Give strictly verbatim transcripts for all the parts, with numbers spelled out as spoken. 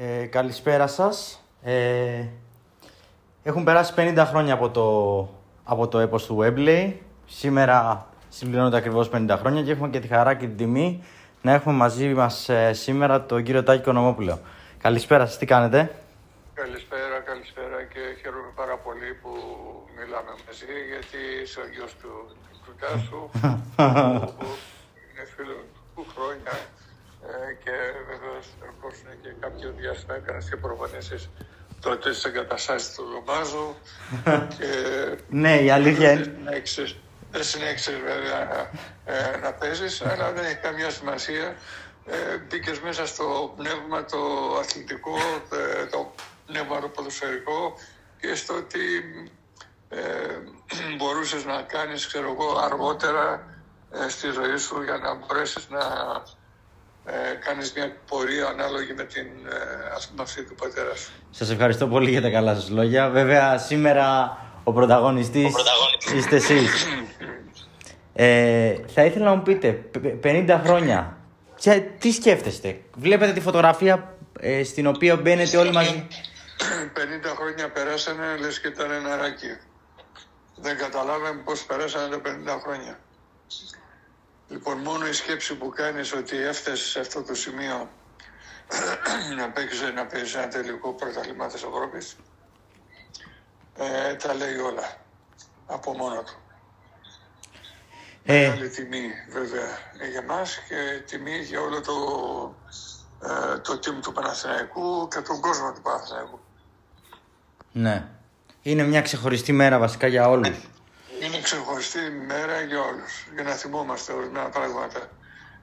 Ε, καλησπέρα σας. Ε, έχουν περάσει πενήντα χρόνια από το, από το έπος του Wembley. Σήμερα συμπληρώνονται ακριβώς πενήντα χρόνια και έχουμε και τη χαρά και την τιμή να έχουμε μαζί μας ε, σήμερα τον κύριο Τάκη Κονομόπουλο. Καλησπέρα σας, τι κάνετε? Καλησπέρα, καλησπέρα και χαίρομαι πάρα πολύ που μιλάμε μαζί, γιατί είσαι ο γιος του Κουτάσου, που είναι φίλος του χρόνια ε, και βέβαια ερχόσουν και κάποιο διάστημα έκανα και προπονήσεις τότε στις εγκαταστάσεις του Δομάζου και ναι, η αλήθεια είναι. Δεν συνέχισες βέβαια να, ε, να παίζεις, αλλά δεν έχει καμία σημασία. Ε, μπήκες μέσα στο πνεύμα το αθλητικό, το πνεύμα το ποδοσφαιρικό και στο ότι ε, μπορούσες να κάνεις, ξέρω εγώ, αργότερα ε, στη ζωή σου για να μπορέσεις να ε, κάνεις μια πορεία ανάλογη με την ε, ασυναυσή του πατέρα σου. Σας ευχαριστώ πολύ για τα καλά σας λόγια. Βέβαια σήμερα ο πρωταγωνιστής, ο πρωταγωνιστής. είστε εσείς. ε, θα ήθελα να μου πείτε, πενήντα χρόνια, τι σκέφτεστε? Βλέπετε τη φωτογραφία ε, στην οποία μπαίνετε όλοι μαζί. πενήντα χρόνια περάσανε, λες και ήταν ένα ράκι. Δεν καταλάβαμε πώς περάσανε τα πενήντα χρόνια. Λοιπόν, μόνο η σκέψη που κάνεις ότι έφτασες σε αυτό το σημείο να παίξεις να παίξεις ένα τελικό πρωτάθλημα της Ευρώπης, ε, τα λέει όλα από μόνο του. Μεγάλη ε. τιμή βέβαια για μας και τιμή για όλο το, ε, το team του Παναθηναϊκού και τον κόσμο του Παναθηναϊκού. Ναι. Είναι μια ξεχωριστή μέρα βασικά για όλους. Είναι ξεχωριστή μέρα για όλους. Για να θυμόμαστε ορισμένα πράγματα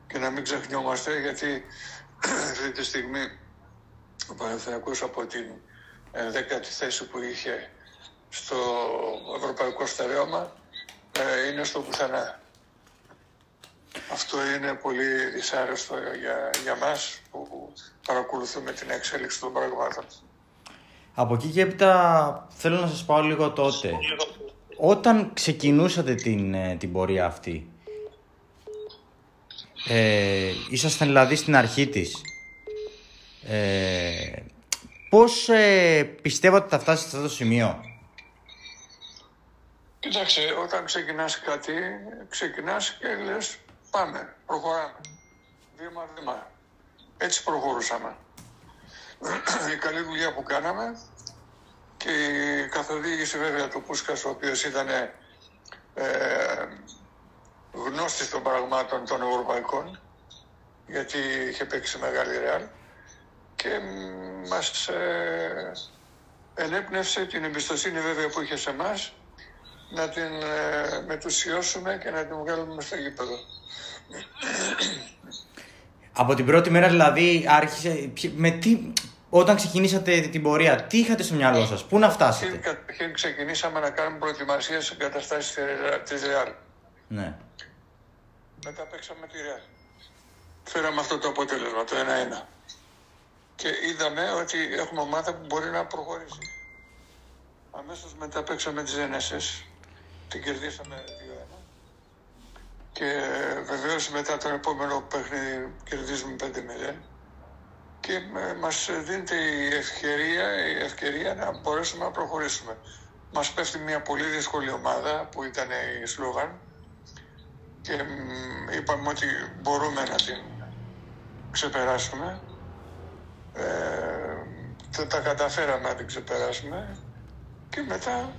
και να μην ξεχνιόμαστε, γιατί αυτή τη στιγμή ο Παναθηναϊκός από την ε, δέκατη θέση που είχε στο ευρωπαϊκό στερέωμα ε, είναι στο πουθενά. Αυτό είναι πολύ δυσάρεστο για, για μας που παρακολουθούμε την εξέλιξη των πραγμάτων. Από εκεί και έπειτα θέλω να σας πάω λίγο τότε. Όταν ξεκινούσατε την, την πορεία αυτή, ε, ήσασταν δηλαδή στην αρχή της. Ε, πώς ε, πιστεύατε ότι θα φτάσετε σε αυτό το σημείο? Κοίταξε, όταν ξεκινάς κάτι, ξεκινάς και λες πάμε, προχωράμε, βήμα-βήμα. Έτσι προχωρούσαμε. Η καλή δουλειά που κάναμε και η καθοδήγηση βέβαια του Πούσκας, ο οποίος ήταν ε, γνώστης των πραγμάτων των ευρωπαϊκών, γιατί είχε παίξει μεγάλη ΡΕΑΛ και μας ε, ενέπνευσε την εμπιστοσύνη βέβαια που είχε σε εμάς να την ε, μετουσιώσουμε και να την βγάλουμε στο γήπεδο. Από την πρώτη μέρα δηλαδή άρχισε, με τι, όταν ξεκινήσατε την πορεία, τι είχατε στο μυαλό σας, πού να φτάσετε? Καταρχήν ξεκινήσαμε να κάνουμε προετοιμασίες σε εγκαταστάσεις της ΡΕΑΛ. Ναι. Μετά παίξαμε τη ΡΕΑΛ. Φέραμε αυτό το αποτέλεσμα, το ένα ένα. Και είδαμε ότι έχουμε ομάδα που μπορεί να προχωρήσει. Αμέσως μετά παίξαμε τις Ένεσες, την κερδίσαμε δύο ένα. Και βεβαίως μετά το επόμενο παιχνίδι κερδίζουμε πέντε μηδέν. Και μας δίνεται η ευκαιρία, η ευκαιρία να μπορέσουμε να προχωρήσουμε. Μας πέφτει μια πολύ δύσκολη ομάδα που ήταν η Σλόβαν και είπαμε ότι μπορούμε να την ξεπεράσουμε. Ε, τα καταφέραμε να την ξεπεράσουμε. Και μετά,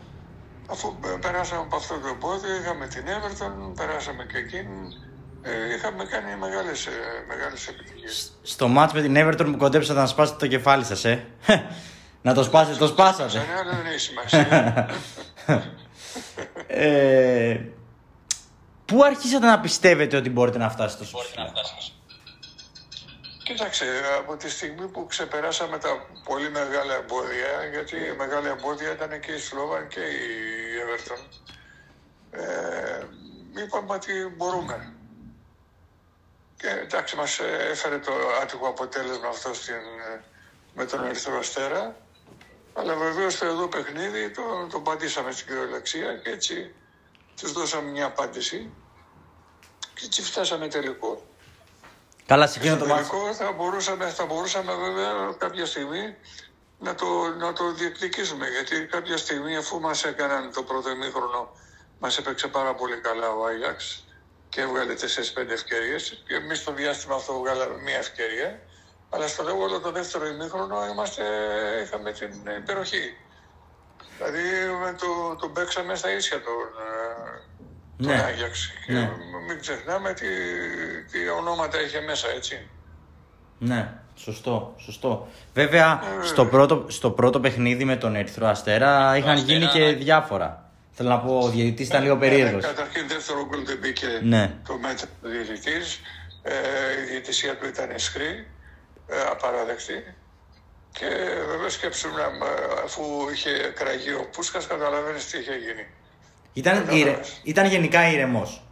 αφού περάσαμε από αυτό το εμπόδιο, είχαμε την Everton, περάσαμε και εκείνη, ε, είχαμε κάνει μεγάλες, ε, μεγάλες επιτυχίες. Στο μάτς με την Everton που κοντέψατε να σπάσετε το κεφάλι σας, ε! Να το σπάσετε, το σπάσατε! Ναι, αλλά δεν έχει σημασία. ε, πού αρχίσατε να πιστεύετε ότι μπορείτε να φτάσετε στο σημείο? Κοίταξε, από τη στιγμή που ξεπεράσαμε τα πολύ μεγάλα εμπόδια, γιατί η μεγάλη εμπόδια ήταν και η Σλόβαν και η Everton, ε, είπαμε ότι μπορούμε. Και εντάξει, μας έφερε το άτυχο αποτέλεσμα αυτό στην, με τον Ερυθρό Αστέρα, αλλά βεβαίως το εδώ παιχνίδι το, το πατήσαμε στην κυριολεξία και έτσι τους δώσαμε μια απάντηση και έτσι φτάσαμε τελικό. Καλά, σε εκείνο το μάτι. Θα μπορούσαμε, θα μπορούσαμε βέβαια κάποια στιγμή να το, να το διεκδικήσουμε. Γιατί κάποια στιγμή, αφού μας έκαναν το πρώτο ημίχρονο, μας έπαιξε πάρα πολύ καλά ο Άγιαξ και έβγαλε τέσσερις πέντε ευκαιρίες. Και εμείς στο διάστημα αυτό βγάλαμε μία ευκαιρία. Αλλά στο λόγο το δεύτερο ημίχρονο είμαστε, είχαμε την υπεροχή. Δηλαδή τον το παίξαμε στα ίσια τον, τον ναι. Άγιαξ. Ναι. Μην ξεχνάμε τι, τι ονόματα είχε μέσα, έτσι. Ναι, σωστό, σωστό. Βέβαια, ε, στο, πρώτο, στο πρώτο παιχνίδι με τον Ερυθρό Αστέρα είχαν αστέρα, γίνει και ναι. διάφορα. Θέλω να πω, ο διαιτητής ήταν λίγο περίεργος. Ναι, καταρχήν δεύτερο γκολ δεν μπήκε το μέτρο του διαιτητής. Ε, η διαιτησία του ήταν ισχυρή, ε, απαραδεκτή. Και βέβαια σκέψου, αφού είχε κραγεί ο Πούσκας, καταλαβαίνεις τι είχε γίνει. Ήταν, ήρε, ήταν γενικά ήρεμος.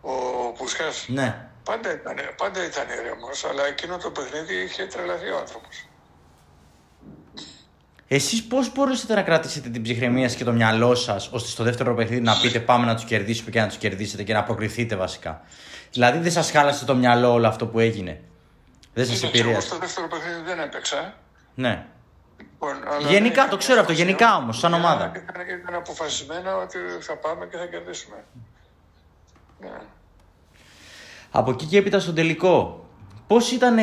Ο Πούσκας ναι. πάντα, ήταν, πάντα ήταν ήρεμος, αλλά εκείνο το παιχνίδι είχε τρελαθεί ο άνθρωπος. Εσείς πώς μπορούσατε να κρατήσετε την ψυχραιμία σας και το μυαλό σας, ώστε στο δεύτερο παιχνίδι να πείτε πάμε να τους κερδίσουμε και να τους κερδίσετε και να προκριθείτε βασικά? Δηλαδή δεν σας χάλασε το μυαλό όλο αυτό που έγινε? Δεν σας επηρέασε? Εγώ στο δεύτερο παιχνίδι δεν έπαιξα. Ναι. Λοιπόν, γενικά, το ξέρω αυτό, γενικά όμως, σαν ομάδα. Ήταν αποφασισμένα ότι θα πάμε και θα κερδίσουμε. Ναι. Από εκεί και έπειτα στον τελικό, πώς ήταν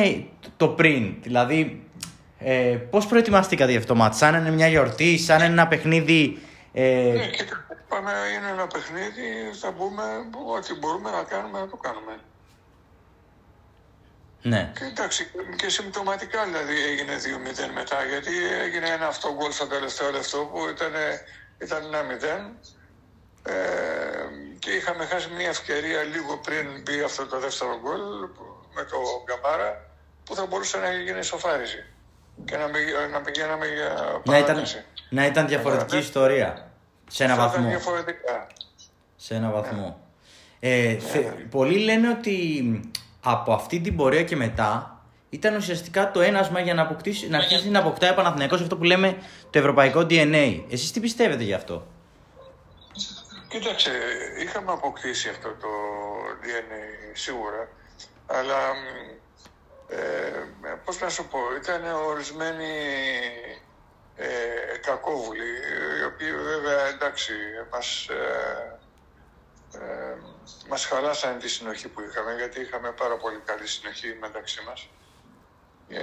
το πριν, δηλαδή... Ε, πώς προετοιμαστήκατε για αυτό το μάτς, σαν είναι μια γιορτή, σαν είναι ένα παιχνίδι? Ε... Ναι, κοίτα, πάμε, είναι ένα παιχνίδι, θα πούμε ότι μπορούμε να κάνουμε, να το κάνουμε. Ναι. Και εντάξει, και συμπτωματικά δηλαδή έγινε δύο μηδέν μετά, γιατί έγινε ένα αυτό γκολ στο τελευταίο λεπτό που ήταν, ήταν ένα μηδέν ε, και είχαμε χάσει μια ευκαιρία λίγο πριν μπει αυτό το δεύτερο γκολ με το Καμάρα που θα μπορούσε να γίνει σοφάριση. Και να, να πηγαίναμε για παράταση. Να, να ήταν διαφορετική Άρα, ιστορία. Σε ένα βαθμό. Ήταν διαφορετικά. Σε ένα βαθμό. Ναι. Ε, ναι. Θε, πολλοί λένε ότι από αυτή την πορεία και μετά ήταν ουσιαστικά το ένασμα για να, αποκτήσει, να αρχίσει να αποκτάει ο Παναθηναϊκός αυτό που λέμε το ευρωπαϊκό ντι εν έι. Εσείς τι πιστεύετε γι' αυτό? Κοίταξε, είχαμε αποκτήσει αυτό το ντι εν έι σίγουρα, αλλά... Ε, πώς να σου πω, ήταν ορισμένοι ε, κακόβουλοι, οι οποίοι βέβαια εντάξει μας, ε, ε, μας χαλάσαν τη συνοχή που είχαμε, γιατί είχαμε πάρα πολύ καλή συνοχή μεταξύ μας. Ε,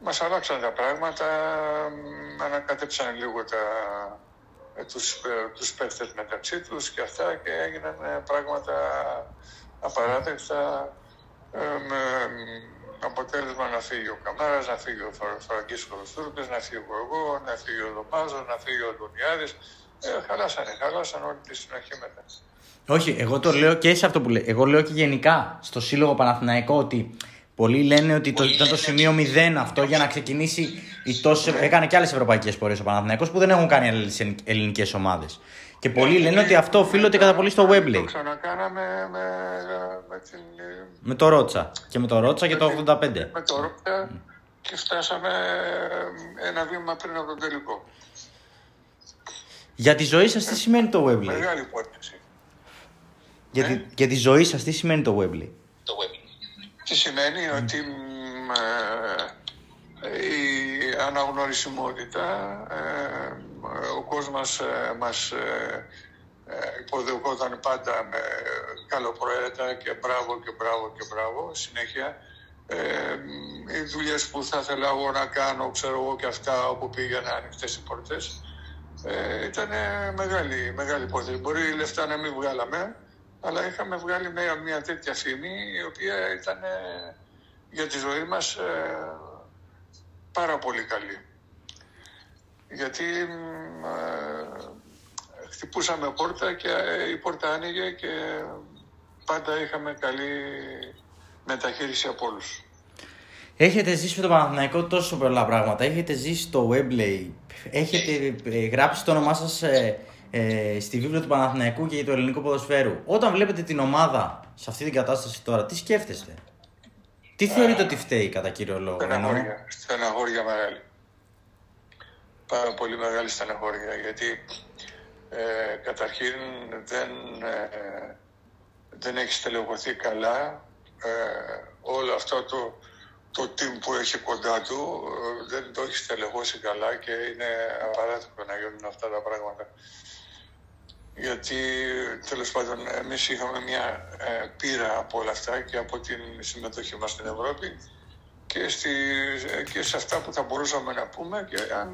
μας αλλάξαν τα πράγματα, ανακατέψαν λίγο τα, τους, τους παίκτες μεταξύ τους και αυτά και έγιναν πράγματα απαράδεκτα. Ε, με αποτέλεσμα να φύγει ο Καμάρας, να φύγει ο Φραγκής ο Χρουστούρπης, να φύγει ο Γοργό, να φύγει ο Δομάζος, να φύγει ο Λονιάδης. Ε, χαλάσανε, χαλάσανε όλη τη συνοχή μετά. Όχι, εγώ το λέω και σε αυτό που λέω. Εγώ λέω και γενικά στο Σύλλογο Παναθηναϊκό ότι πολλοί λένε ότι το, ήταν το σημείο μηδέν αυτό για να ξεκινήσει η τόσο. Έκανε και άλλες ευρωπαϊκές πορείες ο Παναθηναϊκός που δεν έχουν κάνει άλλες ελληνικές ομάδες. Και πολλοί λένε ότι αυτό οφείλονται κατά πολύ στο Wembley. Το ξανακάναμε με, με, την... με το Ρότσα. Και με το Ρότσα και το ογδόντα πέντε. Με το Ρότσα και φτάσαμε ένα βήμα πριν από τον τελικό. Για τη ζωή σας τι σημαίνει το Wembley? Μεγάλη υπόθεση. Για, ε? για τη ζωή σας τι σημαίνει το Wembley? Το Wembley. Τι σημαίνει mm. ότι ε, η αναγνωρισιμότητα... Ε, ο κόσμος μας υποδεχόταν πάντα με καλοπροαίρετα και μπράβο και μπράβο και μπράβο συνέχεια. Ε, οι δουλειές που θα ήθελα εγώ να κάνω, ξέρω εγώ και αυτά όπου πήγαινα ανοιχτές οι πόρτες, ε, ήταν μεγάλη, μεγάλη υπόθεση. Μπορεί οι λεφτά να μην βγάλαμε, αλλά είχαμε βγάλει μια, μια τέτοια φήμη η οποία ήταν για τη ζωή μας ε, πάρα πολύ καλή. Γιατί ε, χτυπούσαμε πόρτα και η πόρτα άνοιγε και πάντα είχαμε καλή μεταχείριση από όλους. Έχετε ζήσει με το Παναθηναϊκό τόσο πολλά πράγματα. Έχετε ζήσει στο Wembley, έχετε γράψει το όνομά σας ε, ε, στη βίβλο του Παναθηναϊκού και του ελληνικού ποδοσφαίρου. Όταν βλέπετε την ομάδα σε αυτή την κατάσταση τώρα, τι σκέφτεστε? Τι θεωρείτε ε, ότι φταίει κατά κύριο λόγο? Στεναχώρια, στεναχώρια μεγάλη. Πάρα πολύ μεγάλη στεναχώρια, γιατί ε, καταρχήν δεν, ε, δεν έχει στελεχωθεί καλά. Ε, όλο αυτό το, το team που έχει κοντά του ε, δεν το έχει στελεχώσει καλά και είναι απαράδεκτο να γίνουν αυτά τα πράγματα. Γιατί τέλος πάντων εμείς είχαμε μια ε, πείρα από όλα αυτά και από την συμμετοχή μας στην Ευρώπη και, στη, ε, και σε αυτά που θα μπορούσαμε να πούμε και αν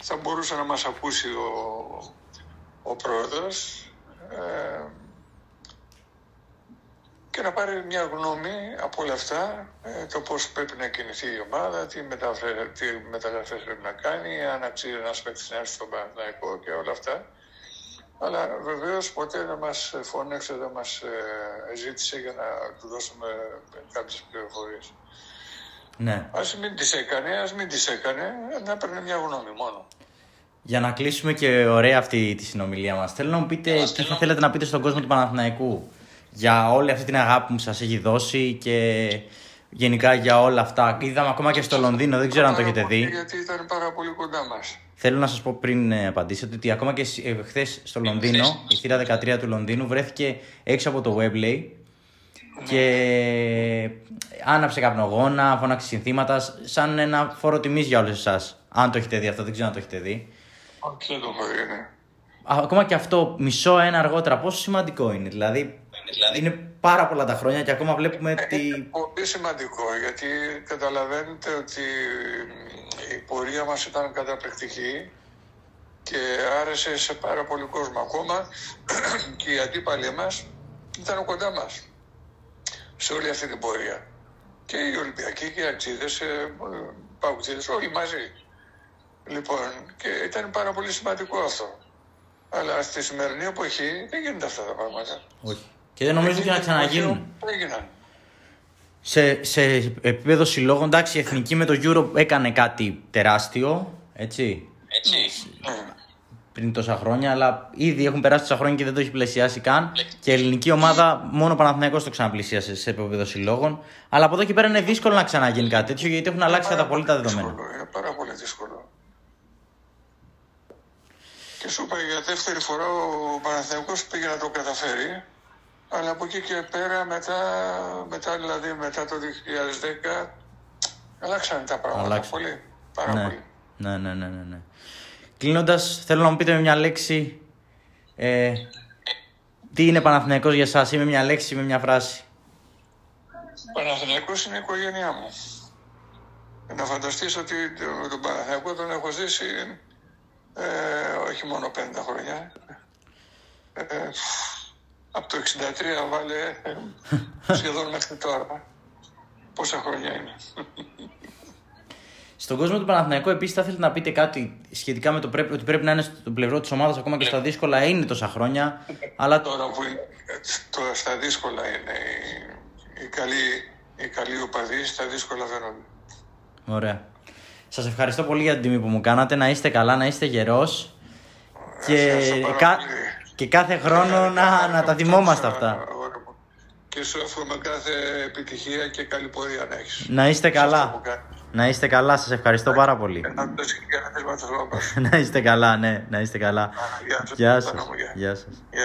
θα μπορούσε να μας ακούσει ο, ο πρόεδρος ε, και να πάρει μια γνώμη από όλα αυτά, ε, το πώς πρέπει να κινηθεί η ομάδα, τι, μεταφε, τι μεταγραφές πρέπει να κάνει, αν αξίζει ένας παίκτης να έρθει στον Παναθηναϊκό και όλα αυτά. Αλλά βεβαίως ποτέ δεν μας φώναξε, δεν μας ε, ζήτησε για να του δώσουμε κάποιες πληροφορίες. Ναι. Ας μην τις έκανε, ας μην τις έκανε, να έπαιρνε μια γνώμη μόνο. Για να κλείσουμε και ωραία αυτή τη συνομιλία μας, θέλω να μου πείτε τι θα θέλετε να πείτε στον κόσμο του Παναθηναϊκού για όλη αυτή την αγάπη που σας έχει δώσει και γενικά για όλα αυτά. Είδαμε ακόμα και στο Λονδίνο, δεν ξέρω αν το έχετε δει. Γιατί ήταν πάρα πολύ κοντά μας. Θέλω να σας πω πριν απαντήσετε ότι ακόμα και χθες στο Λονδίνο, η θύρα δεκατρία του Λονδίνου βρέθηκε έξω από το Wembley και άναψε καπνογόνα, φώναξε συνθήματα, σαν ένα φόρο τιμής για όλους εσάς. Αν το έχετε δει αυτό, δεν ξέρω αν το έχετε δει. Όχι, δεν το έχω δει, ναι. Ακόμα και αυτό, μισό ένα αργότερα, πόσο σημαντικό είναι, δηλαδή. Δηλαδή είναι πάρα πολλά τα χρόνια και ακόμα βλέπουμε είναι τι... Είναι πολύ σημαντικό, γιατί καταλαβαίνετε ότι η πορεία μας ήταν καταπληκτική και άρεσε σε πάρα πολύ κόσμο. Ακόμα και οι αντίπαλοι μας ήταν κοντά μας σε όλη αυτή την πορεία. Και οι Ολυμπιακοί και οι Αξίδες, Παουξίδες, όλοι μαζί. Λοιπόν, και ήταν πάρα πολύ σημαντικό αυτό. Αλλά στη σημερινή εποχή δεν γίνονται αυτά τα πράγματα. Όχι. Και δεν νομίζω και να ξαναγίνουν. Σε, σε επίπεδο συλλόγων, εντάξει, η Εθνική με το Euro έκανε κάτι τεράστιο, έτσι. Έτσι. Πριν τόσα χρόνια, αλλά ήδη έχουν περάσει τόσα χρόνια και δεν το έχει πλαισιάσει καν. Και η ελληνική ομάδα, μόνο ο Παναθηναϊκός το ξαναπλησίασε σε επίπεδο συλλόγων. Αλλά από εδώ και πέρα είναι δύσκολο να ξαναγίνει κάτι τέτοιο, γιατί έχουν αλλάξει κατά πολύ τα δεδομένα. Είναι πάρα πολύ δύσκολο. Και σου είπα για δεύτερη φορά ο Παναθηναϊκός πήγε να το καταφέρει. Αλλά από εκεί και πέρα, μετά, μετά, δηλαδή, μετά το δύο χιλιάδες δέκα, αλλάξαν τα πράγματα. Αλλάξε. Πολύ, πάρα ναι. πολύ. Ναι, ναι, ναι, ναι. Κλείνοντας, θέλω να μου πείτε με μια λέξη, ε, τι είναι Παναθηναϊκός για εσάς, ή με μια λέξη, με μια φράση. Παναθηναϊκός είναι η οικογένειά μου. Να φανταστείς ότι τον Παναθηναϊκό τον έχω ζήσει, ε, όχι μόνο πενήντα χρόνια. Ε, ε, Από το εξήντα τρία βάλε σχεδόν μέχρι τώρα. Πόσα χρόνια είναι. Στον κόσμο του Παναθηναϊκού, επίσης, θα θέλετε να πείτε κάτι σχετικά με το πρέπει, ότι πρέπει να είναι στο πλευρό της ομάδας ακόμα και στα δύσκολα είναι τόσα χρόνια. Αλλά... Τώρα που το, στα δύσκολα είναι οι, οι καλοί, οι καλοί οπαδοί, στα δύσκολα φαίνονται. Ωραία. Σας ευχαριστώ πολύ για την τιμή που μου κάνατε. Να είστε καλά, να είστε γερός. Και... Και κάθε χρόνο να, να τα θυμόμαστε αυτά. Και σου εύχομαι κάθε επιτυχία και καλή πορεία να έχεις. Να είστε καλά. Να είστε καλά, σας ευχαριστώ πάρα πολύ. Να είστε καλά, ναι, να είστε καλά. Γεια σας. Γεια σας.